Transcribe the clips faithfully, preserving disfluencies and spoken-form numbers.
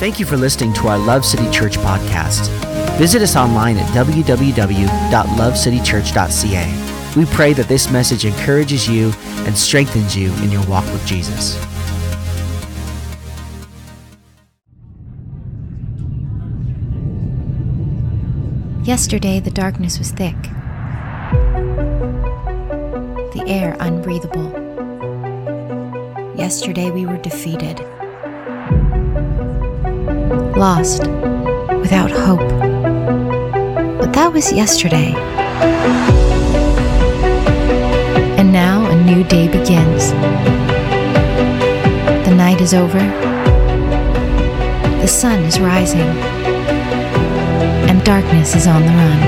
Thank you for listening to our Love City Church podcast. Visit us online at w w w dot love city church dot c a. We pray that this message encourages you and strengthens you in your walk with Jesus. Yesterday, the darkness was thick, the air unbreathable. Yesterday, we were defeated, lost, without hope. But that was yesterday. And now a new day begins. The night is over, the sun is rising, and darkness is on the run.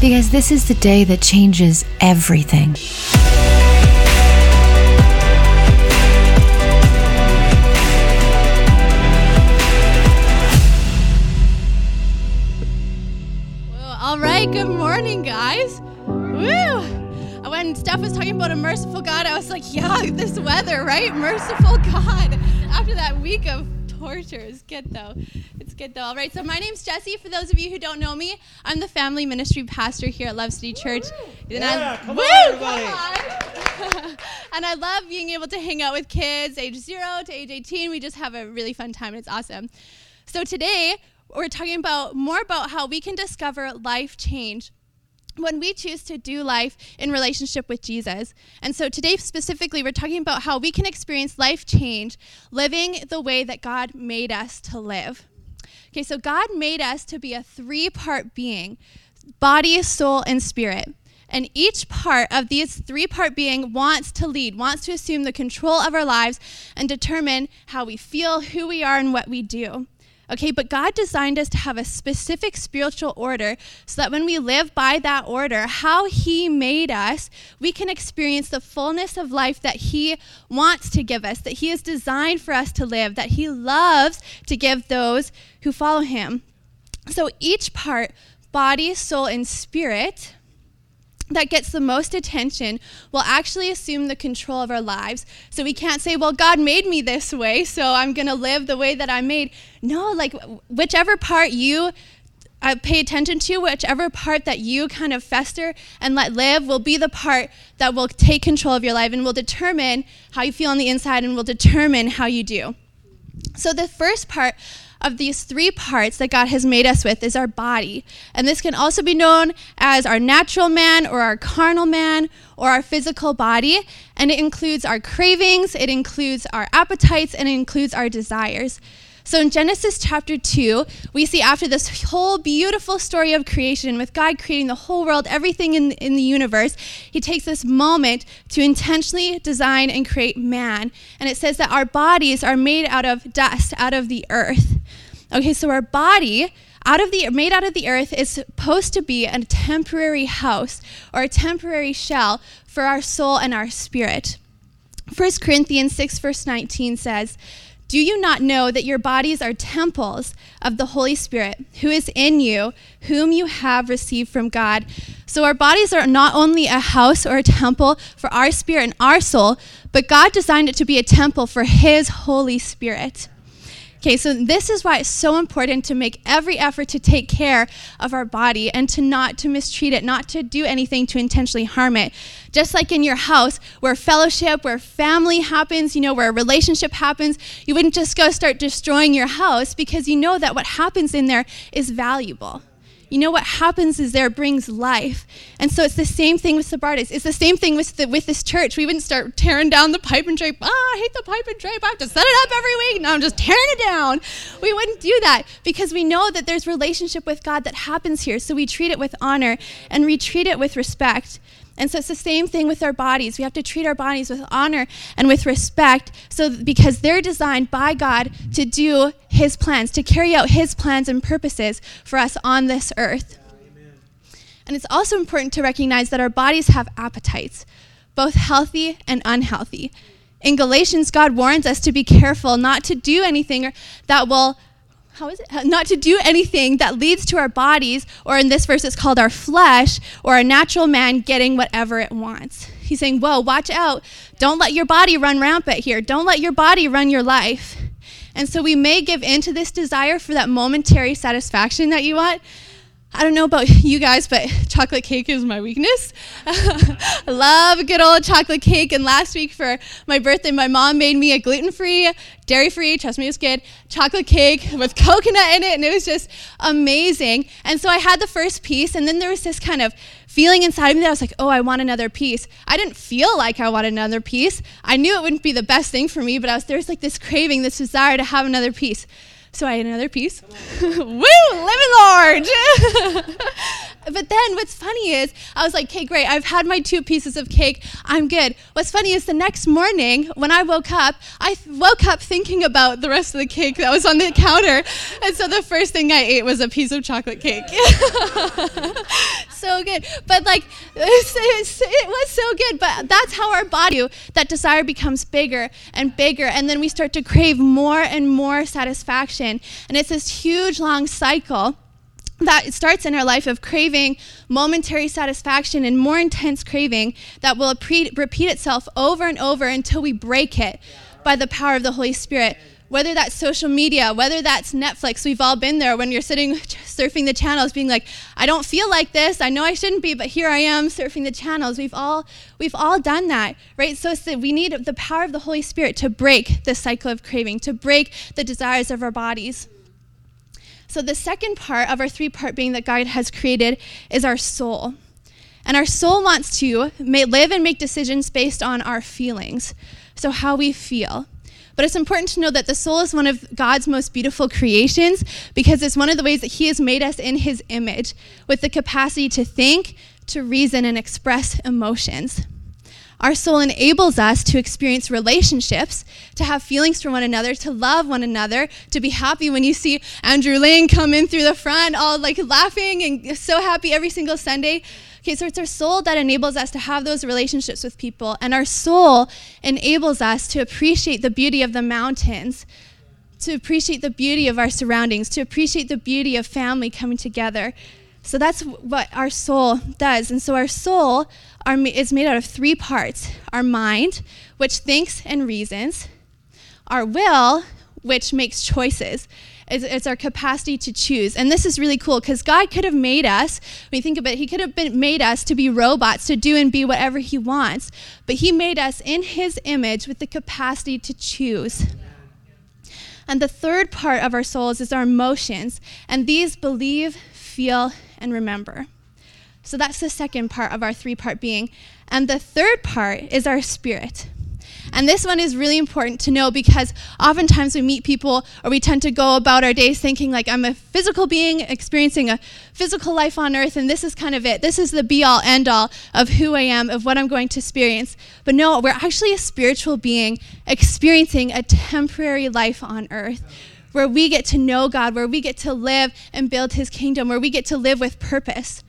Because this is the day that changes everything. Well, all right, good morning, guys. Woo! When Steph was talking about a merciful God, I was like, yeah, this weather, right? Merciful God. After that week of torture, it's good though. It's good though. All right, so my name's Jessie. For those of you who don't know me, I'm the family ministry pastor here at Love City Church. And yeah, I, come woo, on, everybody. Come on. And I love being able to hang out with kids age zero to age eighteen. We just have a really fun time, and it's awesome. So today, we're talking about more about how we can discover life change when we choose to do life in relationship with Jesus. And so today specifically, we're talking about how we can experience life change living the way that God made us to live. Okay, so God made us to be a three-part being, body, soul, and spirit. And each part of these three-part being wants to lead, wants to assume the control of our lives and determine how we feel, who we are, and what we do. Okay, but God designed us to have a specific spiritual order so that when we live by that order, how he made us, we can experience the fullness of life that he wants to give us, that he has designed for us to live, that he loves to give those who follow him. So each part, body, soul, and spirit, that gets the most attention will actually assume the control of our lives. So we can't say, well, God made me this way, so I'm going to live the way that I'm made. No, like whichever part you uh, pay attention to, whichever part that you kind of fester and let live will be the part that will take control of your life and will determine how you feel on the inside and will determine how you do. So the first part of these three parts that God has made us with is our body. And this can also be known as our natural man or our carnal man or our physical body. And it includes our cravings, it includes our appetites, and it includes our desires. So in Genesis chapter two, we see after this whole beautiful story of creation with God creating the whole world, everything in, in the universe, he takes this moment to intentionally design and create man. And it says that our bodies are made out of dust, out of the earth. Okay, so our body out of the made out of the earth is supposed to be a temporary house or a temporary shell for our soul and our spirit. First Corinthians six verse nineteen says, "Do you not know that your bodies are temples of the Holy Spirit, who is in you, whom you have received from God?" So our bodies are not only a house or a temple for our spirit and our soul, but God designed it to be a temple for his Holy Spirit. Okay, so this is why it's so important to make every effort to take care of our body and to not to mistreat it, not to do anything to intentionally harm it. Just like in your house, where fellowship, where family happens, you know, where a relationship happens, you wouldn't just go start destroying your house because you know that what happens in there is valuable. You know what happens is there brings life. And so it's the same thing with Sabartis. It's the same thing with the, with this church. We wouldn't start tearing down the pipe and drape. Ah, oh, I hate the pipe and drape. I have to set it up every week. Now I'm just tearing it down. We wouldn't do that because we know that there's relationship with God that happens here. So we treat it with honor and we treat it with respect. And so it's the same thing with our bodies. We have to treat our bodies with honor and with respect so because they're designed by God to do his plans, to carry out his plans and purposes for us on this earth. Amen. And it's also important to recognize that our bodies have appetites, both healthy and unhealthy. In Galatians, God warns us to be careful not to do anything that will How is it? Not to do anything that leads to our bodies, or in this verse it's called our flesh, or our natural man getting whatever it wants. He's saying, whoa, watch out. Don't let your body run rampant here. Don't let your body run your life. And so we may give in to this desire for that momentary satisfaction that you want. I don't know about you guys, but chocolate cake is my weakness. I love good old chocolate cake. And last week for my birthday, my mom made me a gluten-free, dairy-free, trust me, it was good, chocolate cake with coconut in it. And it was just amazing. And so I had the first piece. And then there was this kind of feeling inside of me that I was like, oh, I want another piece. I didn't feel like I wanted another piece. I knew it wouldn't be the best thing for me, but I was, there was like this craving, this desire to have another piece. So I had another piece. Woo, living large. But then what's funny is I was like, okay, great. I've had my two pieces of cake. I'm good. What's funny is the next morning when I woke up, I woke up thinking about the rest of the cake that was on the counter. And so the first thing I ate was a piece of chocolate cake. So good. But like, it was so good. But that's how our body, that desire becomes bigger and bigger. And then we start to crave more and more satisfaction. And it's this huge, long cycle that starts in our life of craving, momentary satisfaction, and more intense craving that will repeat itself over and over until we break it by the power of the Holy Spirit. Whether that's social media, whether that's Netflix, we've all been there when you're sitting surfing the channels being like, I don't feel like this, I know I shouldn't be, but here I am surfing the channels. We've all we've all done that, right? So it's that we need the power of the Holy Spirit to break the cycle of craving, to break the desires of our bodies. So the second part of our three-part being that God has created is our soul. And our soul wants to may live and make decisions based on our feelings, so how we feel. But it's important to know that the soul is one of God's most beautiful creations because it's one of the ways that he has made us in his image with the capacity to think, to reason, and express emotions. Our soul enables us to experience relationships, to have feelings for one another, to love one another, to be happy when you see Andrew Ling come in through the front all like laughing and so happy every single Sunday. Okay, so it's our soul that enables us to have those relationships with people, and our soul enables us to appreciate the beauty of the mountains, to appreciate the beauty of our surroundings, to appreciate the beauty of family coming together. So that's what our soul does. And so our soul are, is made out of three parts. Our mind, which thinks and reasons. Our will, which makes choices. It's our capacity to choose. And this is really cool because God could have made us, when you think about it, he could have been, made us to be robots, to do and be whatever he wants. But he made us in his image with the capacity to choose. And the third part of our souls is our emotions. And these believe, feel, and remember. So that's the second part of our three-part being. And the third part is our spirit. And this one is really important to know because oftentimes we meet people or we tend to go about our days thinking like, I'm a physical being experiencing a physical life on earth, and this is kind of it. This is the be-all, end-all of who I am, of what I'm going to experience. But no, we're actually a spiritual being experiencing a temporary life on earth where we get to know God, where we get to live and build his kingdom, where we get to live with purpose.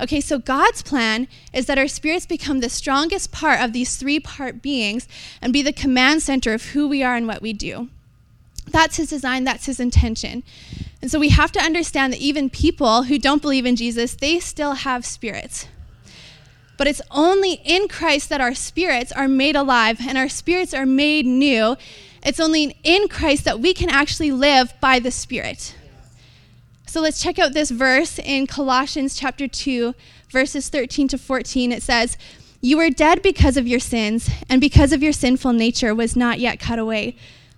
Okay, so God's plan is that our spirits become the strongest part of these three-part beings and be the command center of who we are and what we do. That's his design, that's his intention. And so we have to understand that even people who don't believe in Jesus, they still have spirits. But it's only in Christ that our spirits are made alive and our spirits are made new. It's only in Christ that we can actually live by the Spirit. So let's check out this verse in Colossians chapter two, verses thirteen to fourteen. It says, "You were dead because of your sins, and because of your sinful nature was not yet cut away."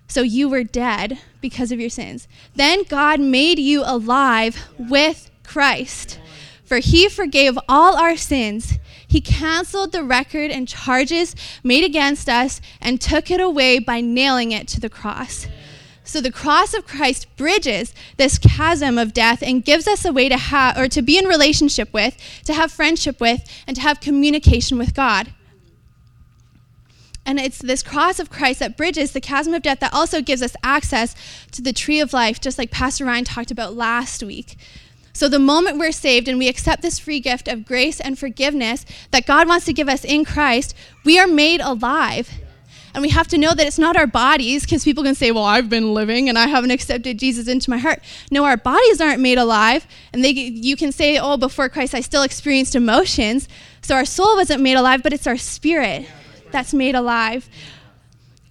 So you were dead because of your sins. "Then God made you alive with Christ, for he forgave all our sins. He canceled the record and charges made against us and took it away by nailing it to the cross." So the cross of Christ bridges this chasm of death and gives us a way to have, or to be in relationship with, to have friendship with, and to have communication with God. And it's this cross of Christ that bridges the chasm of death that also gives us access to the tree of life, just like Pastor Ryan talked about last week. So the moment we're saved and we accept this free gift of grace and forgiveness that God wants to give us in Christ, we are made alive. And we have to know that it's not our bodies, because people can say, well, I've been living and I haven't accepted Jesus into my heart. No, our bodies aren't made alive. And they, you can say, oh, before Christ, I still experienced emotions. So our soul wasn't made alive, but it's our spirit that's made alive.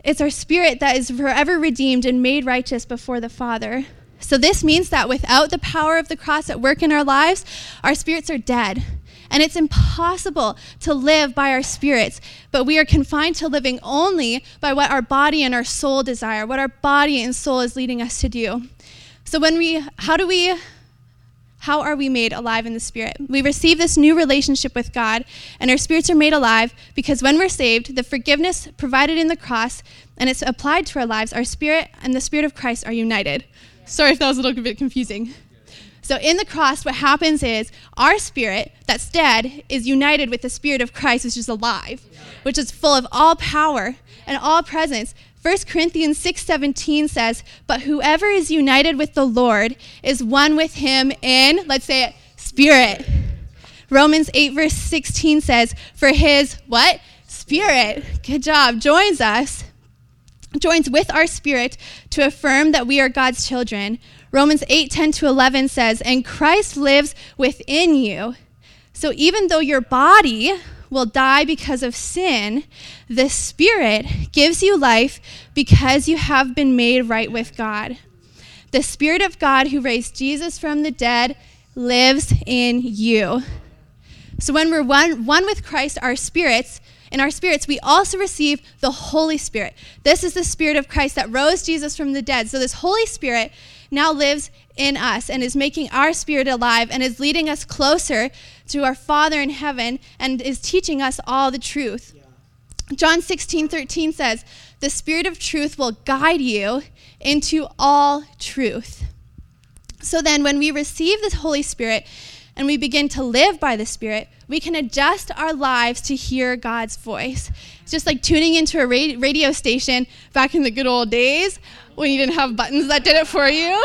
It's our spirit that is forever redeemed and made righteous before the Father. So this means that without the power of the cross at work in our lives, our spirits are dead. And it's impossible to live by our spirits, but we are confined to living only by what our body and our soul desire, what our body and soul is leading us to do. So when we, how do we, how are we made alive in the Spirit? We receive this new relationship with God, and our spirits are made alive because when we're saved, the forgiveness provided in the cross, and it's applied to our lives, our spirit and the Spirit of Christ are united. Sorry if that was a little bit confusing. So in the cross, what happens is our spirit that's dead is united with the Spirit of Christ, which is alive, which is full of all power and all presence. First Corinthians six seventeen says, but whoever is united with the Lord is one with him in, let's say it, spirit. Romans eight verse sixteen says, for his what? Spirit. Good job. Joins us, joins with our spirit to affirm that we are God's children. Romans eight ten to eleven says, and Christ lives within you. So even though your body will die because of sin, the Spirit gives you life because you have been made right with God. The Spirit of God who raised Jesus from the dead lives in you. So when we're one, one with Christ, our spirits, in our spirits, we also receive the Holy Spirit. This is the Spirit of Christ that rose Jesus from the dead. So this Holy Spirit now lives in us and is making our spirit alive and is leading us closer to our Father in heaven and is teaching us all the truth. Yeah. John sixteen thirteen says, the Spirit of truth will guide you into all truth. So then when we receive the Holy Spirit and we begin to live by the Spirit, we can adjust our lives to hear God's voice. It's just like tuning into a radio station back in the good old days when you didn't have buttons that did it for you.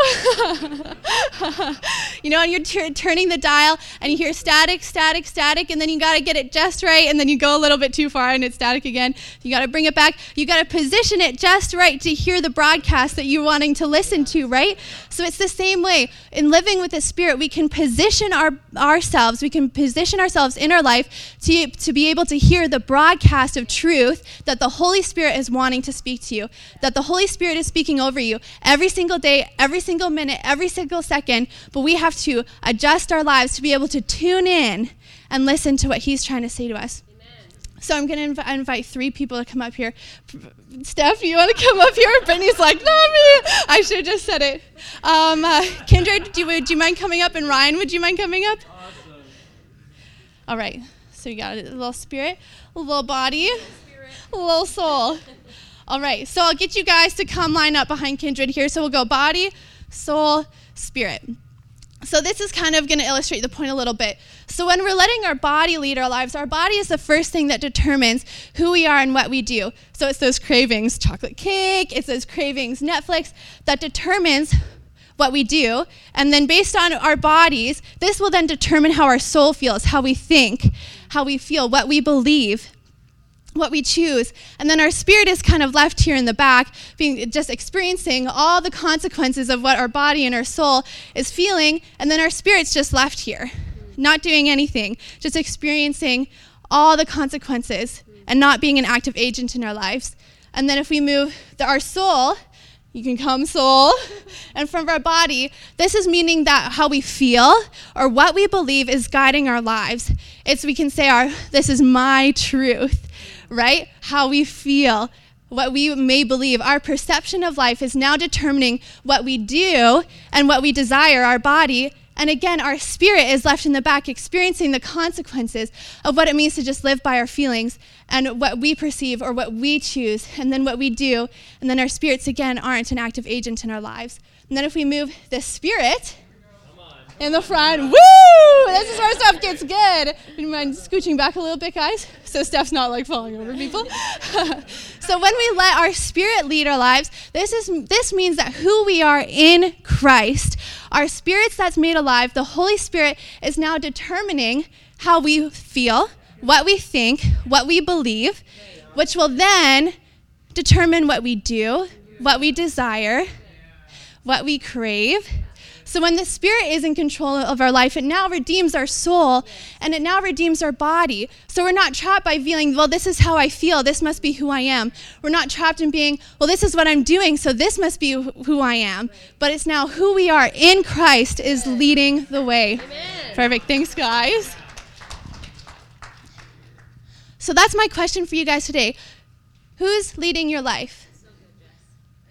You know, and you're t- turning the dial and you hear static, static, static, and then you got to get it just right, and then you go a little bit too far and it's static again. You got to bring it back. You got to position it just right to hear the broadcast that you're wanting to listen to, right? So it's the same way. In living with the Spirit, we can position our ourselves, we can position ourselves in our life to, to be able to hear the broadcast of truth that the Holy Spirit is wanting to speak to you, that the Holy Spirit is speaking over you every single day, every single minute, every single second, but we have to adjust our lives to be able to tune in and listen to what He's trying to say to us. Amen. So I'm going to inv- invite three people to come up here. Steph, you want to come up here? Brittany's like, no, me. I should have just said it. Um, uh, Kindred, do you, do you mind coming up? And Ryan, would you mind coming up? All right, so you got a little spirit, a little body, a little soul. All right, so I'll get you guys to come line up behind Kindred here. So we'll go body, soul, spirit. So this is kind of going to illustrate the point a little bit. So when we're letting our body lead our lives, our body is the first thing that determines who we are and what we do. So it's those cravings, chocolate cake, it's those cravings, Netflix, that determines what we do, and then based on our bodies, this will then determine how our soul feels, how we think, how we feel, what we believe, what we choose, and then our spirit is kind of left here in the back, being just experiencing all the consequences of what our body and our soul is feeling, and then our spirit's just left here, not doing anything, just experiencing all the consequences and not being an active agent in our lives. And then if we move the, our soul, you can come, soul, and from our body, this is meaning that how we feel or what we believe is guiding our lives. It's, we can say, our this is my truth, right? How we feel, what we may believe, our perception of life is now determining what we do and what we desire, our body. And again, our spirit is left in the back experiencing the consequences of what it means to just live by our feelings and what we perceive or what we choose and then what we do. And then our spirits, again, aren't an active agent in our lives. And then if we move the spirit in the front, woo, this is where stuff gets good. Do you mind scooching back a little bit, guys? So Steph's not like falling over people. So when we let our spirit lead our lives, this is this means that who we are in Christ, our spirits that's made alive, the Holy Spirit is now determining how we feel, what we think, what we believe, which will then determine what we do, what we desire, what we crave, So when the Spirit is in control of our life, it now redeems our soul, and it now redeems our body. So we're not trapped by feeling, well, this is how I feel, this must be who I am. We're not trapped in being, well, this is what I'm doing, so this must be who I am. But it's now who we are in Christ is leading the way. Amen. Perfect. Thanks, guys. So that's my question for you guys today. Who's leading your life?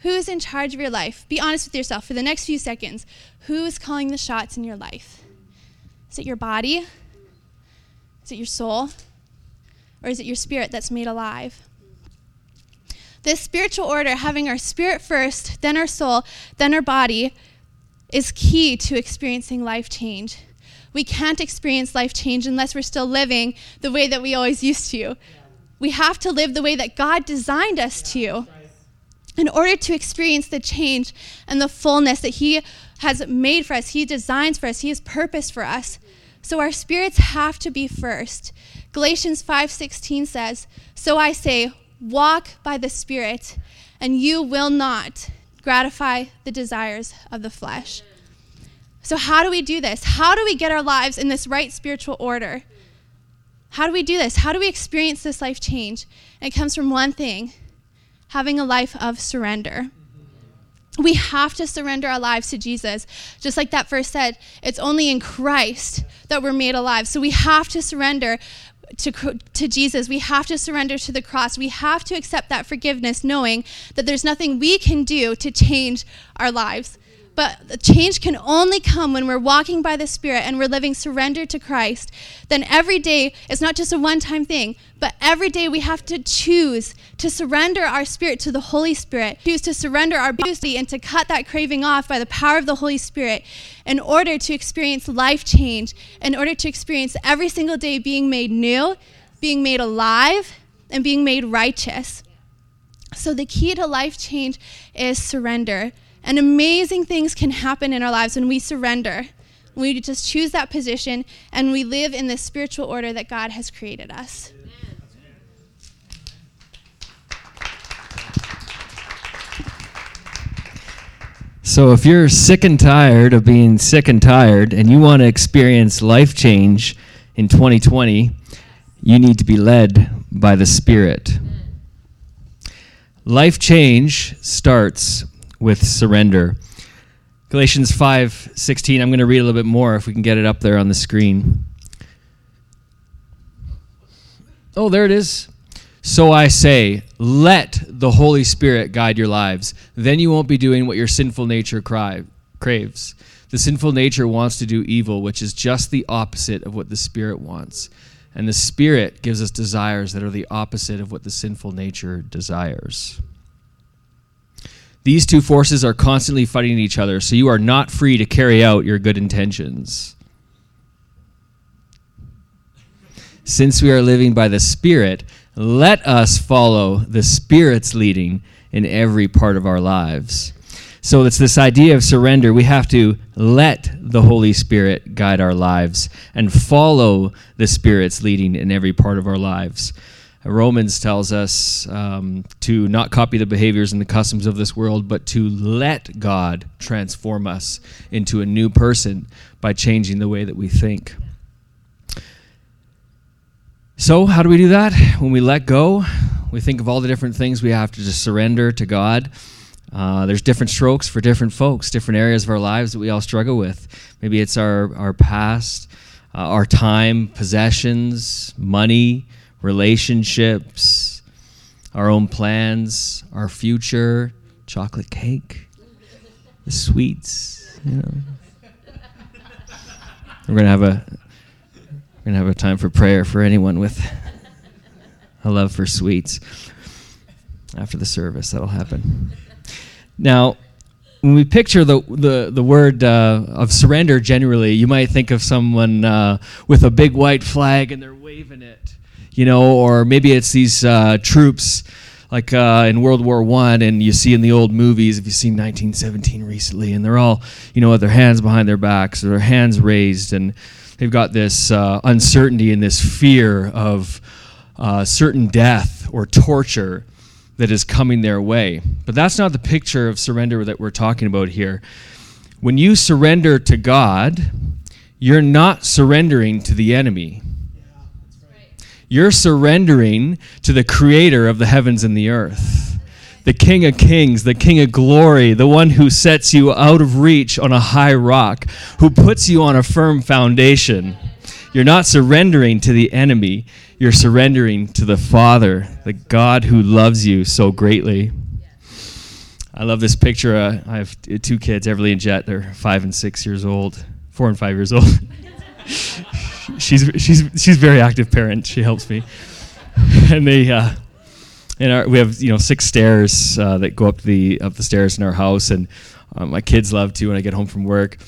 Who's in charge of your life? Be honest with yourself for the next few seconds. Who's calling the shots in your life? Is it your body? Is it your soul? Or is it your spirit that's made alive? This spiritual order, having our spirit first, then our soul, then our body, is key to experiencing life change. We can't experience life change unless we're still living the way that we always used to. Yeah. We have to live the way that God designed us yeah, to. In order to experience the change and the fullness that he has made for us, he designs for us, he has purposed for us. So our spirits have to be first. Galatians five sixteen says, "So I say, walk by the Spirit, and you will not gratify the desires of the flesh." So how do we do this? How do we get our lives in this right spiritual order? How do we do this? How do we experience this life change? And it comes from one thing: having a life of surrender. We have to surrender our lives to Jesus. Just like that verse said, it's only in Christ that we're made alive. So we have to surrender to, to Jesus. We have to surrender to the cross. We have to accept that forgiveness, knowing that there's nothing we can do to change our lives. But change can only come when we're walking by the Spirit and we're living surrendered to Christ. Then every day, it's not just a one-time thing, but every day we have to choose to surrender our spirit to the Holy Spirit, choose to surrender our body and to cut that craving off by the power of the Holy Spirit in order to experience life change, in order to experience every single day being made new, being made alive, and being made righteous. So the key to life change is surrender. And amazing things can happen in our lives when we surrender. We just choose that position, and we live in the spiritual order that God has created us. Amen. So if you're sick and tired of being sick and tired, and you want to experience life change in twenty twenty, you need to be led by the Spirit. Amen. Life change starts with surrender. Galatians five sixteen, I'm going to read a little bit more if we can get it up there on the screen. Oh, there it is. "So I say, let the Holy Spirit guide your lives. Then you won't be doing what your sinful nature cry, craves. The sinful nature wants to do evil, which is just the opposite of what the Spirit wants. And the Spirit gives us desires that are the opposite of what the sinful nature desires. These two forces are constantly fighting each other, so you are not free to carry out your good intentions. Since we are living by the Spirit, let us follow the Spirit's leading in every part of our lives." So it's this idea of surrender. We have to let the Holy Spirit guide our lives and follow the Spirit's leading in every part of our lives. Romans tells us um, to not copy the behaviors and the customs of this world, but to let God transform us into a new person by changing the way that we think. So how do we do that? When we let go, we think of all the different things we have to just surrender to God. Uh, there's different strokes for different folks, different areas of our lives that we all struggle with. Maybe it's our, our past, uh, our time, possessions, money, relationships, our own plans, our future, chocolate cake, the sweets, you know. We're gonna have a we're gonna have a time for prayer for anyone with a love for sweets. After the service, that'll happen. Now, when we picture the the, the word uh, of surrender generally, you might think of someone uh, with a big white flag and they're waving it. You know, or maybe it's these uh, troops like uh, in World War One, and you see in the old movies, if you've seen nineteen seventeen recently, and they're all, you know, with their hands behind their backs, or their hands raised, and they've got this uh, uncertainty and this fear of uh, certain death or torture that is coming their way. But that's not the picture of surrender that we're talking about here. When you surrender to God, you're not surrendering to the enemy. Yeah, that's right. You're surrendering to the creator of the heavens and the earth, the King of Kings, the King of Glory, the one who sets you out of reach on a high rock, who puts you on a firm foundation. You're not surrendering to the enemy. You're surrendering to the Father, the God who loves you so greatly. I love this picture. Uh, I have two kids, Everly and Jet. They're five and six years old, four and five years old. she's she's she's a very active parent. She helps me. And they uh, and our, we have you know six stairs uh, that go up the up the stairs in our house. And um, my kids love to, when I get home from work,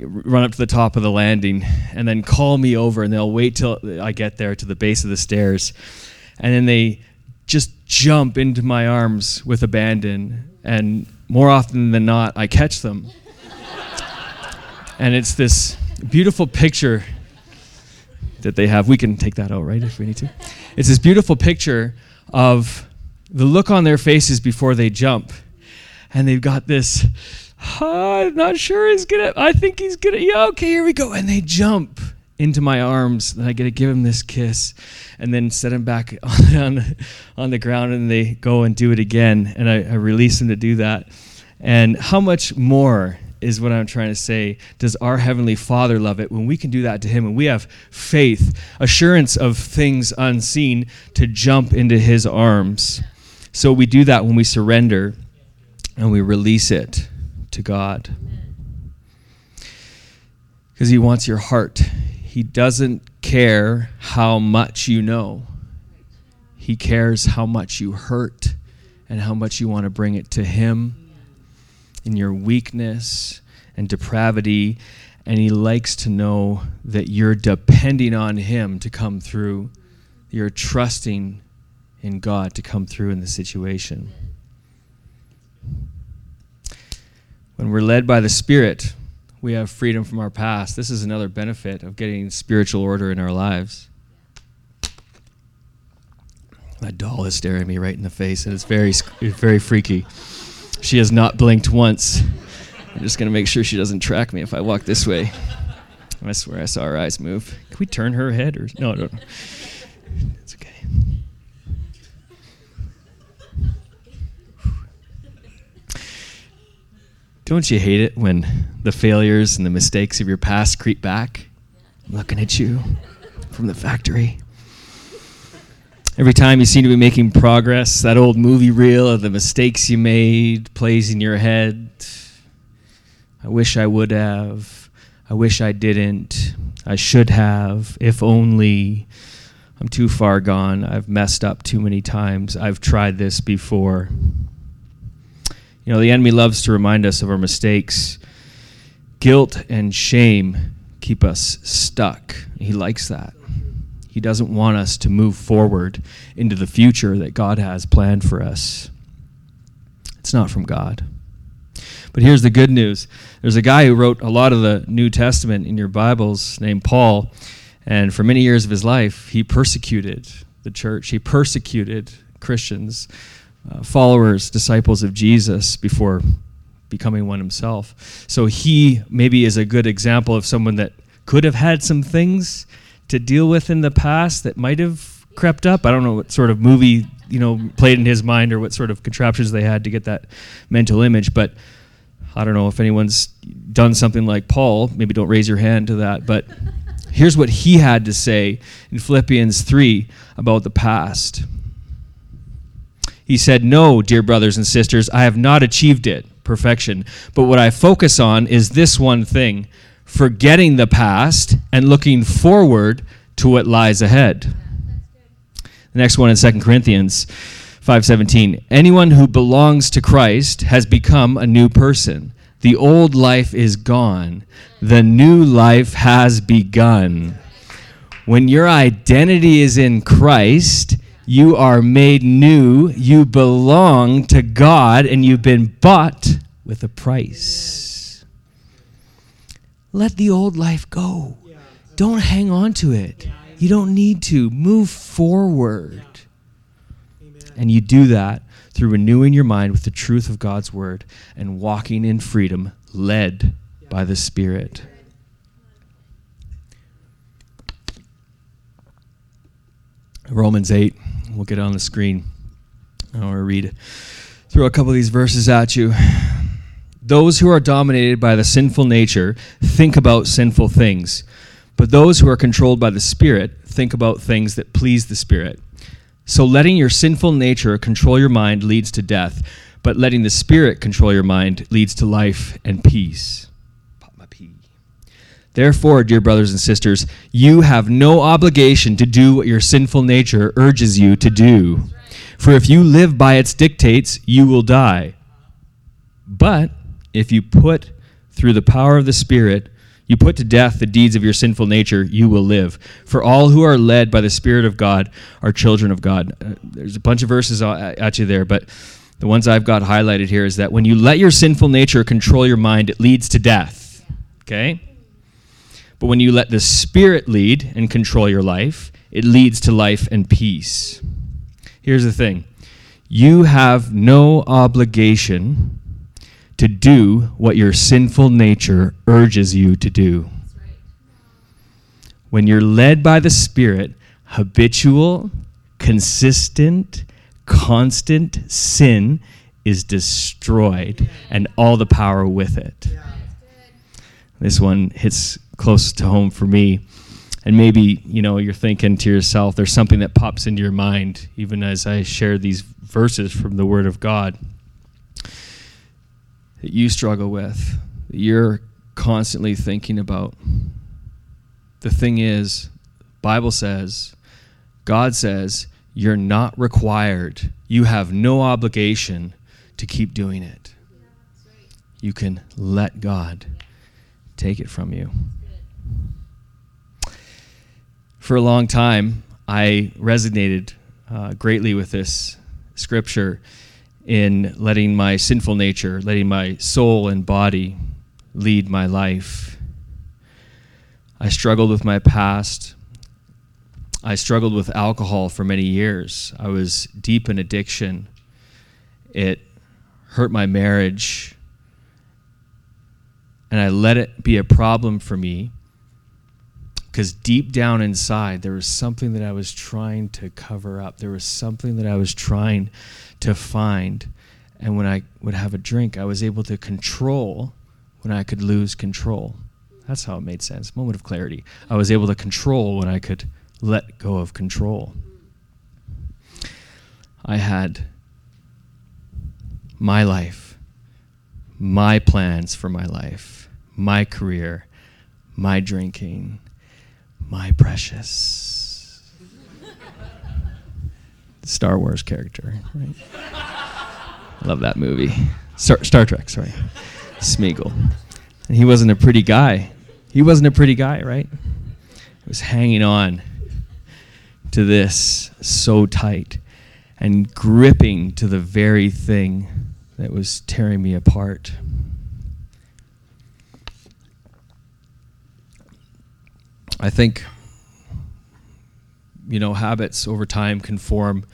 run up to the top of the landing and then call me over. And they'll wait till I get there to the base of the stairs, and then they just jump into my arms with abandon. And more often than not, I catch them. And it's this beautiful picture that they have. We can take that out, right, if we need to. It's this beautiful picture of the look on their faces before they jump. And they've got this, oh, I'm not sure he's going to, I think he's going to, yeah, okay, here we go. And they jump into my arms, and I get to give him this kiss and then set him back on, on, on the ground, and they go and do it again, and I, I release him to do that. And how much more is what I'm trying to say does our Heavenly Father love it when we can do that to him, and we have faith, assurance of things unseen, to jump into his arms. So we do that when we surrender and we release it to God, because he wants your heart. He doesn't care how much you know. He cares how much you hurt and how much you want to bring it to him in your weakness and depravity. And he likes to know that you're depending on him to come through. You're trusting in God to come through in the situation. When we're led by the Spirit, we have freedom from our past. This is another benefit of getting spiritual order in our lives. My doll is staring me right in the face, and it's very, very freaky. She has not blinked once. I'm just going to make sure she doesn't track me if I walk this way. I swear I saw her eyes move. Can we turn her head? Or no, no, no. It's okay. Don't you hate it when the failures and the mistakes of your past creep back, looking at you from the factory? Every time you seem to be making progress, that old movie reel of the mistakes you made plays in your head. I wish I would have. I wish I didn't. I should have. If only. I'm too far gone. I've messed up too many times. I've tried this before. You know, the enemy loves to remind us of our mistakes. Guilt and shame keep us stuck. He likes that. He doesn't want us to move forward into the future that God has planned for us. It's not from God. But here's the good news. There's a guy who wrote a lot of the New Testament in your Bibles named Paul, and for many years of his life, he persecuted the church. He persecuted Christians. Uh, followers, disciples of Jesus, before becoming one himself. So he maybe is a good example of someone that could have had some things to deal with in the past that might have crept up. I don't know what sort of movie, you know, played in his mind, or what sort of contraptions they had to get that mental image. But I don't know if anyone's done something like Paul. Maybe don't raise your hand to that. But here's what he had to say in Philippians three about the past. He said, "No, dear brothers and sisters, I have not achieved it, perfection. But what I focus on is this one thing, forgetting the past and looking forward to what lies ahead." Yeah, the next one in Second Corinthians five seventeen. "Anyone who belongs to Christ has become a new person. The old life is gone. The new life has begun." When your identity is in Christ, you are made new, you belong to God, and you've been bought with a price. Let the old life go. Don't hang on to it. You don't need to. Move forward. And you do that through renewing your mind with the truth of God's word and walking in freedom led by the Spirit. Romans eight, we'll get it on the screen. I want to read, throw a couple of these verses at you. Those who are dominated by the sinful nature think about sinful things, but those who are controlled by the Spirit think about things that please the Spirit. So letting your sinful nature control your mind leads to death, but letting the Spirit control your mind leads to life and peace. Pop my pee. Therefore, dear brothers and sisters, you have no obligation to do what your sinful nature urges you to do. For if you live by its dictates, you will die. But if you put through the power of the Spirit, you put to death the deeds of your sinful nature, you will live. For all who are led by the Spirit of God are children of God. Uh, there's a bunch of verses at you there, but the ones I've got highlighted here is that when you let your sinful nature control your mind, it leads to death, okay? But when you let the Spirit lead and control your life, it leads to life and peace. Here's the thing. You have no obligation to do what your sinful nature urges you to do. When you're led by the Spirit, habitual, consistent, constant sin is destroyed and all the power with it. This one hits close to home for me. And maybe, you know, you're thinking to yourself, there's something that pops into your mind, even as I share these verses from the Word of God, that you struggle with, that you're constantly thinking about. The thing is, Bible says, God says, you're not required. You have no obligation to keep doing it. Yeah, that's right. You can let God take it from you. For a long time, I resonated uh, greatly with this scripture in letting my sinful nature, letting my soul and body lead my life. I struggled with my past. I struggled with alcohol for many years. I was deep in addiction. It hurt my marriage, and I let it be a problem for me because deep down inside, there was something that I was trying to cover up. There was something that I was trying to find. And when I would have a drink, I was able to control when I could lose control. That's how it made sense. Moment of clarity. I was able to control when I could let go of control. I had my life, my plans for my life, my career, my drinking, my precious. Star Wars character, right? Love that movie. Star, Star Trek, sorry. Smeagol. And he wasn't a pretty guy. He wasn't a pretty guy, right? He was hanging on to this so tight and gripping to the very thing that was tearing me apart. I think, you know, habits over time can form,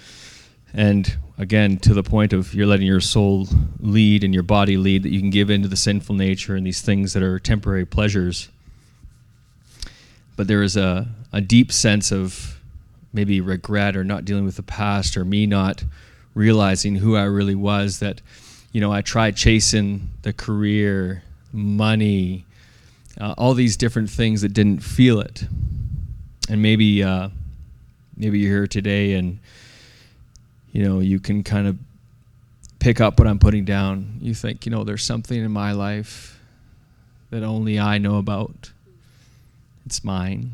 and again, to the point of you're letting your soul lead and your body lead, that you can give into the sinful nature and these things that are temporary pleasures. But there is a, a deep sense of maybe regret or not dealing with the past or me not realizing who I really was, that, you know, I tried chasing the career, money, Uh, all these different things that didn't feel it. And maybe uh, maybe you're here today and, you know, you can kind of pick up what I'm putting down. You think, you know, there's something in my life that only I know about. It's mine.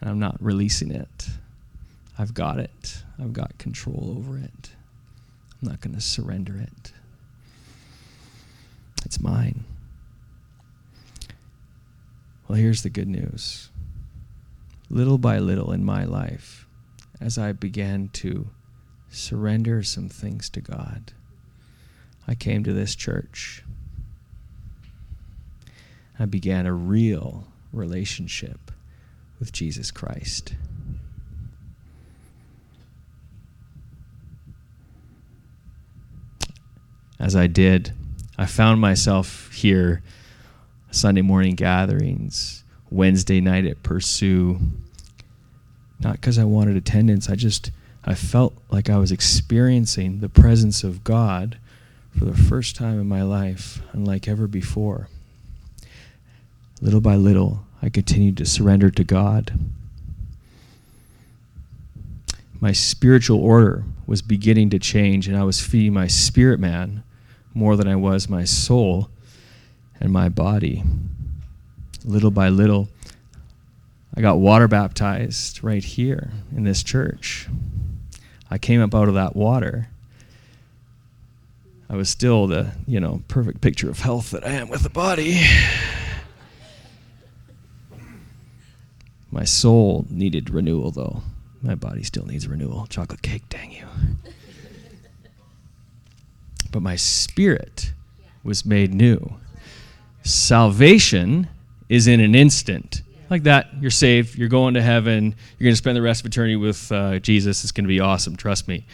And I'm not releasing it. I've got it. I've got control over it. I'm not going to surrender it. It's mine. Well, here's the good news. Little by little in my life, as I began to surrender some things to God, I came to this church. I began a real relationship with Jesus Christ. as I did, I found myself here, Sunday morning gatherings, Wednesday night at Pursue, not because I wanted attendance. I just, I felt like I was experiencing the presence of God for the first time in my life, unlike ever before. Little by little, I continued to surrender to God. My spiritual order was beginning to change, and I was feeding my spirit man more than I was my soul and my body. Little by little, I got water baptized right here in this church. I came up out of that water. I was still the, you know, perfect picture of health that I am with the body. My soul needed renewal, though. My body still needs renewal. Chocolate cake, dang you. But my spirit was made new. Salvation is in an instant. Like that, you're saved, you're going to heaven, you're going to spend the rest of eternity with uh, Jesus. It's going to be awesome, trust me.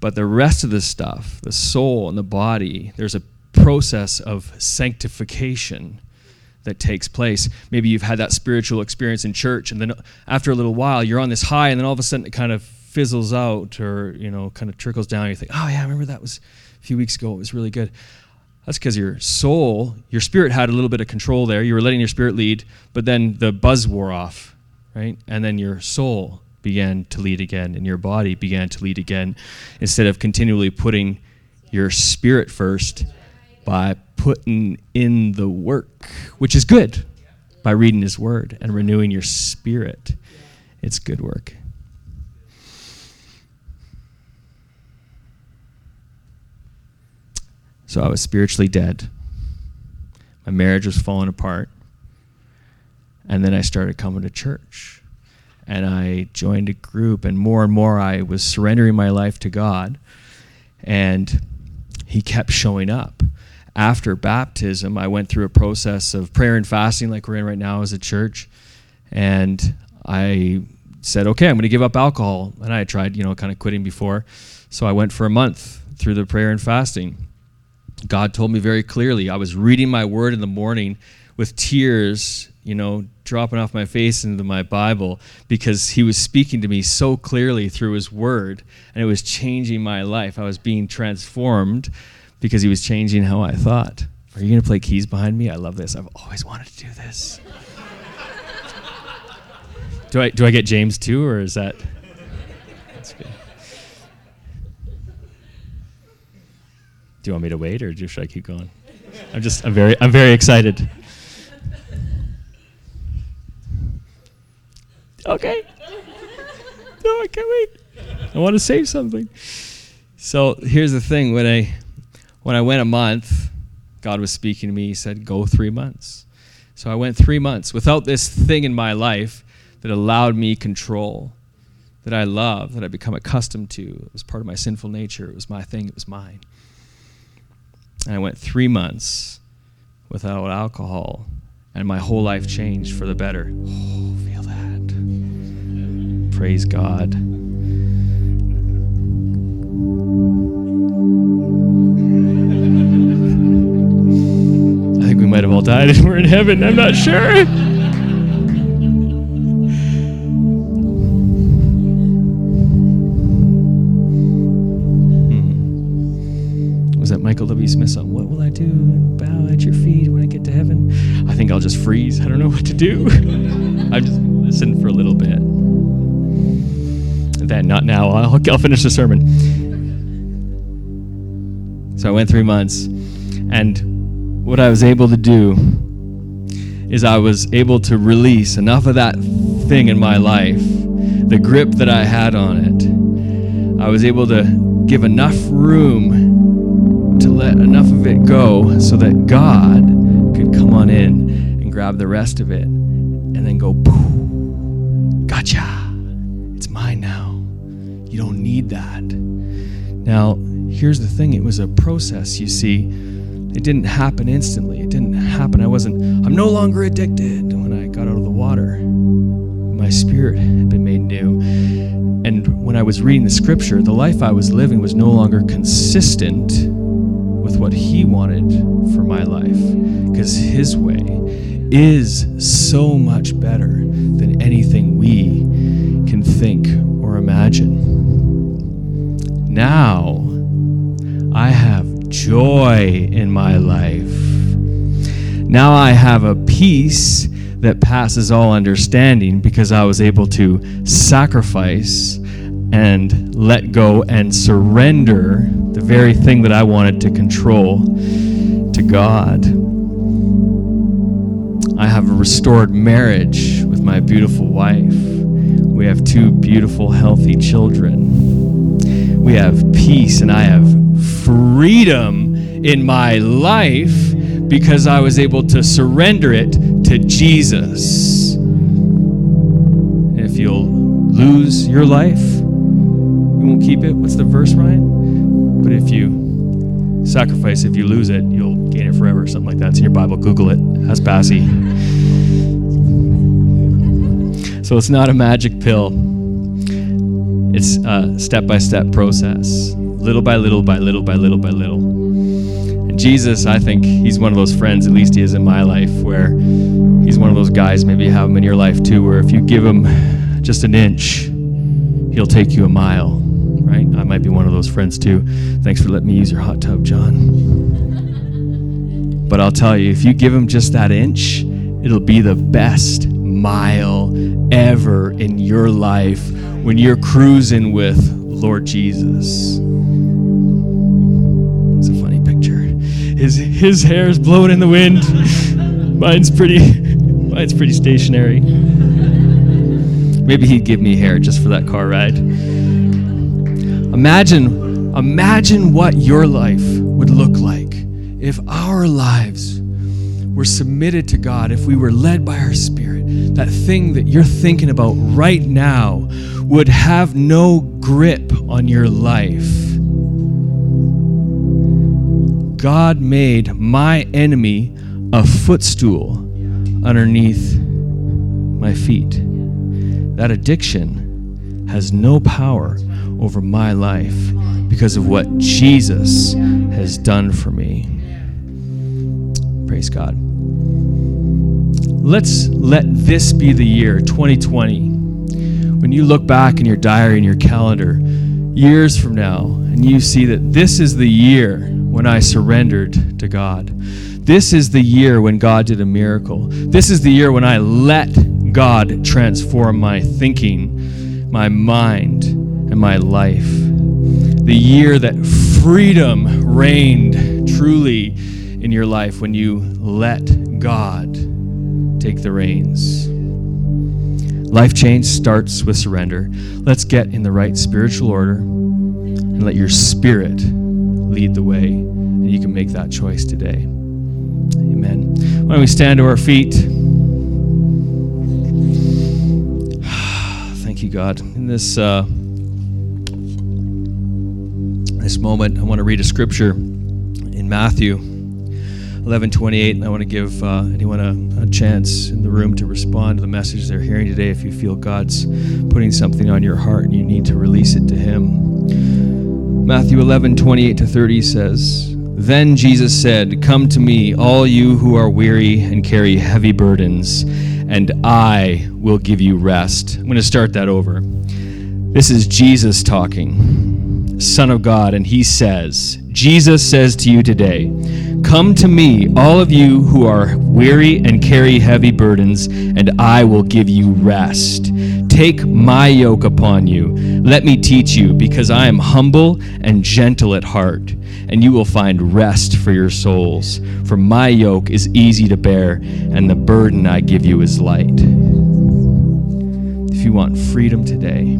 But the rest of the stuff, the soul and the body, there's a process of sanctification that takes place. Maybe you've had that spiritual experience in church, and then after a little while, you're on this high, and then all of a sudden it kind of fizzles out, or, you know, kind of trickles down. You think, oh yeah, I remember that was a few weeks ago. It was really good. That's because your soul, your spirit had a little bit of control there. You were letting your spirit lead, but then the buzz wore off, right? And then your soul began to lead again, and your body began to lead again, instead of continually putting your spirit first by putting in the work, which is good, by reading his word and renewing your spirit. It's good work. So I was spiritually dead. My marriage was falling apart. And then I started coming to church. And I joined a group, and more and more I was surrendering my life to God. And he kept showing up. After baptism, I went through a process of prayer and fasting like we're in right now as a church. And I said, okay, I'm going to give up alcohol. And I tried, you know, kind of quitting before. So I went for a month through the prayer and fasting. God told me very clearly. I was reading my word in the morning with tears, you know, dropping off my face into my Bible, because he was speaking to me so clearly through his word, and it was changing my life. I was being transformed because he was changing how I thought. Are you going to play keys behind me? I love this. I've always wanted to do this. Do I do I get James too, or is that... That's good. Do you want me to wait, or should I keep going? I'm just, I'm very, I'm very excited. Okay. No, I can't wait. I want to save something. So here's the thing. When I, when I went a month, God was speaking to me. He said, go three months. So I went three months without this thing in my life that allowed me control, that I love, that I become accustomed to. It was part of my sinful nature. It was my thing. It was mine. And I went three months without alcohol, and my whole life changed for the better. Oh, feel that. Praise God. I think we might have all died and we're in heaven. I'm not sure. Michael W. Smith song, what will I do? Bow at your feet when I get to heaven? I think I'll just freeze. I don't know what to do. I'm just going to listen for a little bit. And then, not now. I'll, I'll finish the sermon. So I went three months, and what I was able to do is I was able to release enough of that thing in my life, the grip that I had on it. I was able to give enough room to let enough of it go so that God could come on in and grab the rest of it, and then go, poof, gotcha, it's mine now. You don't need that. Now, here's the thing. It was a process, you see. It didn't happen instantly. It didn't happen. I wasn't, I'm no longer addicted when I got out of the water. My spirit had been made new. And when when I was reading the scripture, the life I was living was no longer consistent with what he wanted for my life, because his way is so much better than anything we can think or imagine. Now I have joy in my life. Now I have a peace that passes all understanding, because I was able to sacrifice and let go and surrender the very thing that I wanted to control to God. I have a restored marriage with my beautiful wife. We have two beautiful, healthy children. We have peace, and I have freedom in my life because I was able to surrender it to Jesus. And if you'll lose your life, you won't keep it. What's the verse, Ryan? But if you sacrifice, if you lose it, you'll gain it forever, or something like that. It's in your Bible. Google it. Ask Bassy. So it's not a magic pill. It's a step-by-step process. Little by little by little by little by little. And Jesus, I think he's one of those friends, at least he is in my life, where he's one of those guys, maybe you have him in your life too, where if you give him just an inch, he'll take you a mile, right? I might be one of those friends too. Thanks for letting me use your hot tub, John. But I'll tell you, if you give him just that inch, it'll be the best mile ever in your life when you're cruising with Lord Jesus. It's a funny picture. His his hair is blowing in the wind. Mine's pretty mine's pretty stationary. Maybe he'd give me hair just for that car ride. Imagine, imagine what your life would look like if our lives were submitted to God, if we were led by our Spirit. That thing that you're thinking about right now would have no grip on your life. God made my enemy a footstool underneath my feet. That addiction has no power over my life because of what Jesus has done for me. Praise God. Let's let this be the year, twenty twenty. When you look back in your diary and your calendar years from now, and you see that this is the year when I surrendered to God. This is the year when God did a miracle. This is the year when I let God transform my thinking, my mind, and my life. The year that freedom reigned truly in your life when you let God take the reins. Life change starts with surrender. Let's get in the right spiritual order and let your spirit lead the way, and you can make that choice today. Amen. Why don't we stand to our feet? Thank you, God. In this uh, this moment, I want to read a scripture in Matthew eleven twenty-eight, and I want to give uh, anyone a, a chance in the room to respond to the message they're hearing today. If you feel God's putting something on your heart and you need to release it to him. Matthew eleven twenty-eight to thirty says, "Then Jesus said, 'Come to me, all you who are weary and carry heavy burdens, and I will give you rest.'" I'm going to start that over. This is Jesus talking, Son of God, and he says, Jesus says to you today, "Come to me, all of you who are weary and carry heavy burdens, and I will give you rest. Take my yoke upon you. Let me teach you, because I am humble and gentle at heart, and you will find rest for your souls. For my yoke is easy to bear, and the burden I give you is light." If you want freedom today,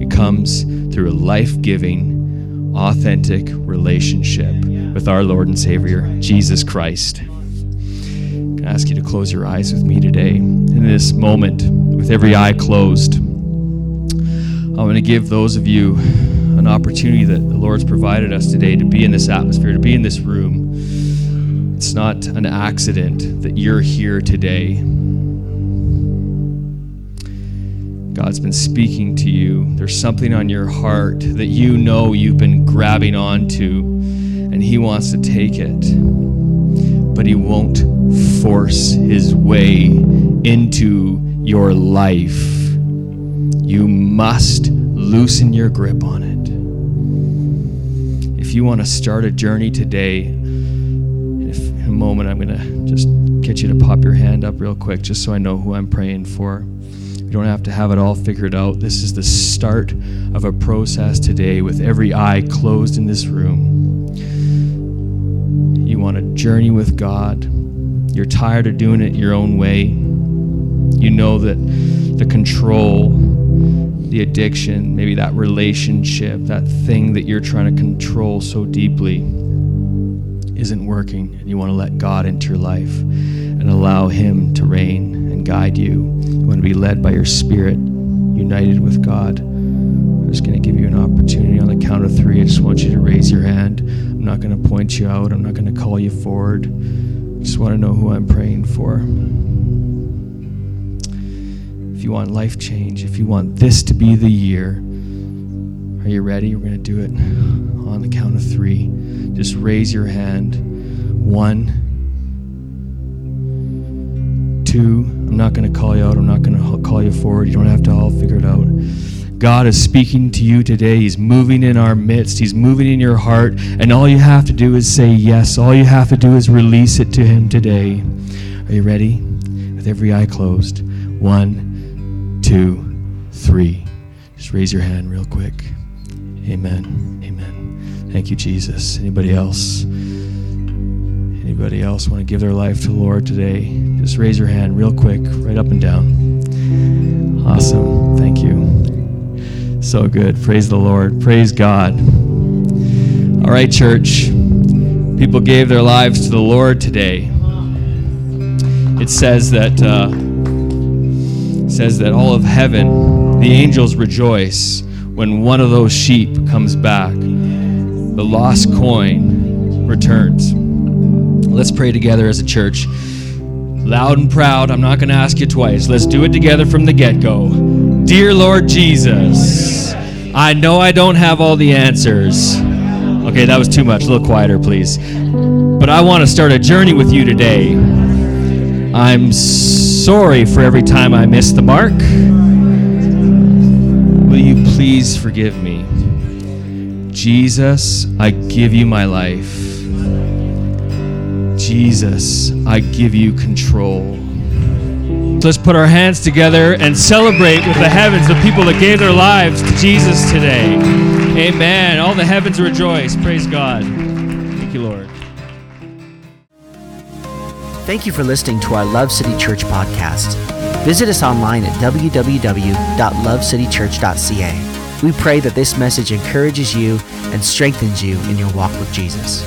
it comes through a life-giving, authentic relationship with our Lord and Savior, Jesus Christ. I'm going to ask you to close your eyes with me today. In this moment, with every eye closed, I'm going to give those of you an opportunity that the Lord's provided us today to be in this atmosphere, to be in this room. It's not an accident that you're here today. God's been speaking to you. There's something on your heart that you know you've been grabbing onto, and He wants to take it, but He won't force His way into your life. You must loosen your grip on it. If you want to start a journey today, if in a moment I'm going to just get you to pop your hand up real quick just so I know who I'm praying for. You don't have to have it all figured out. This is the start of a process today with every eye closed in this room. You want to journey with God. You're tired of doing it your own way. You know that the control, the addiction, maybe that relationship, that thing that you're trying to control so deeply isn't working, and you want to let God into your life and allow Him to reign and guide you. You want to be led by your spirit, united with God. I'm just going to give you an opportunity on the count of three. I just want you to raise your hand. I'm not going to point you out. I'm not going to call you forward. I just want to know who I'm praying for. If you want life change, if you want this to be the year, are you ready? We're going to do it on the count of three. Just raise your hand. One, two. I'm not going to call you out. I'm not going to call you forward. You don't have to all figure it out. God is speaking to you today. He's moving in our midst. He's moving in your heart. And all you have to do is say yes. All you have to do is release it to Him today. Are you ready? With every eye closed. One, two, three. Just raise your hand real quick. Amen. Amen. Thank you, Jesus. Anybody else? Anybody else want to give their life to the Lord today? Just raise your hand real quick, right up and down. Awesome. Thank you. So good. Praise the Lord. Praise God. All right, church. People gave their lives to the Lord today. It says that uh, it says that all of heaven, the angels rejoice when one of those sheep comes back. The lost coin returns. Let's pray together as a church. Loud and proud, I'm not going to ask you twice. Let's do it together from the get-go. Dear Lord Jesus, I know I don't have all the answers. Okay, that was too much. A little quieter, please. But I want to start a journey with you today. I'm sorry for every time I miss the mark. Will you please forgive me? Jesus, I give you my life. Jesus, I give you control. Let's put our hands together and celebrate with the heavens the people that gave their lives to Jesus today. Amen. All the heavens rejoice. Praise God. Thank you, Lord. Thank you for listening to our Love City Church podcast. Visit us online at w w w dot love city church dot c a. We pray that this message encourages you and strengthens you in your walk with Jesus.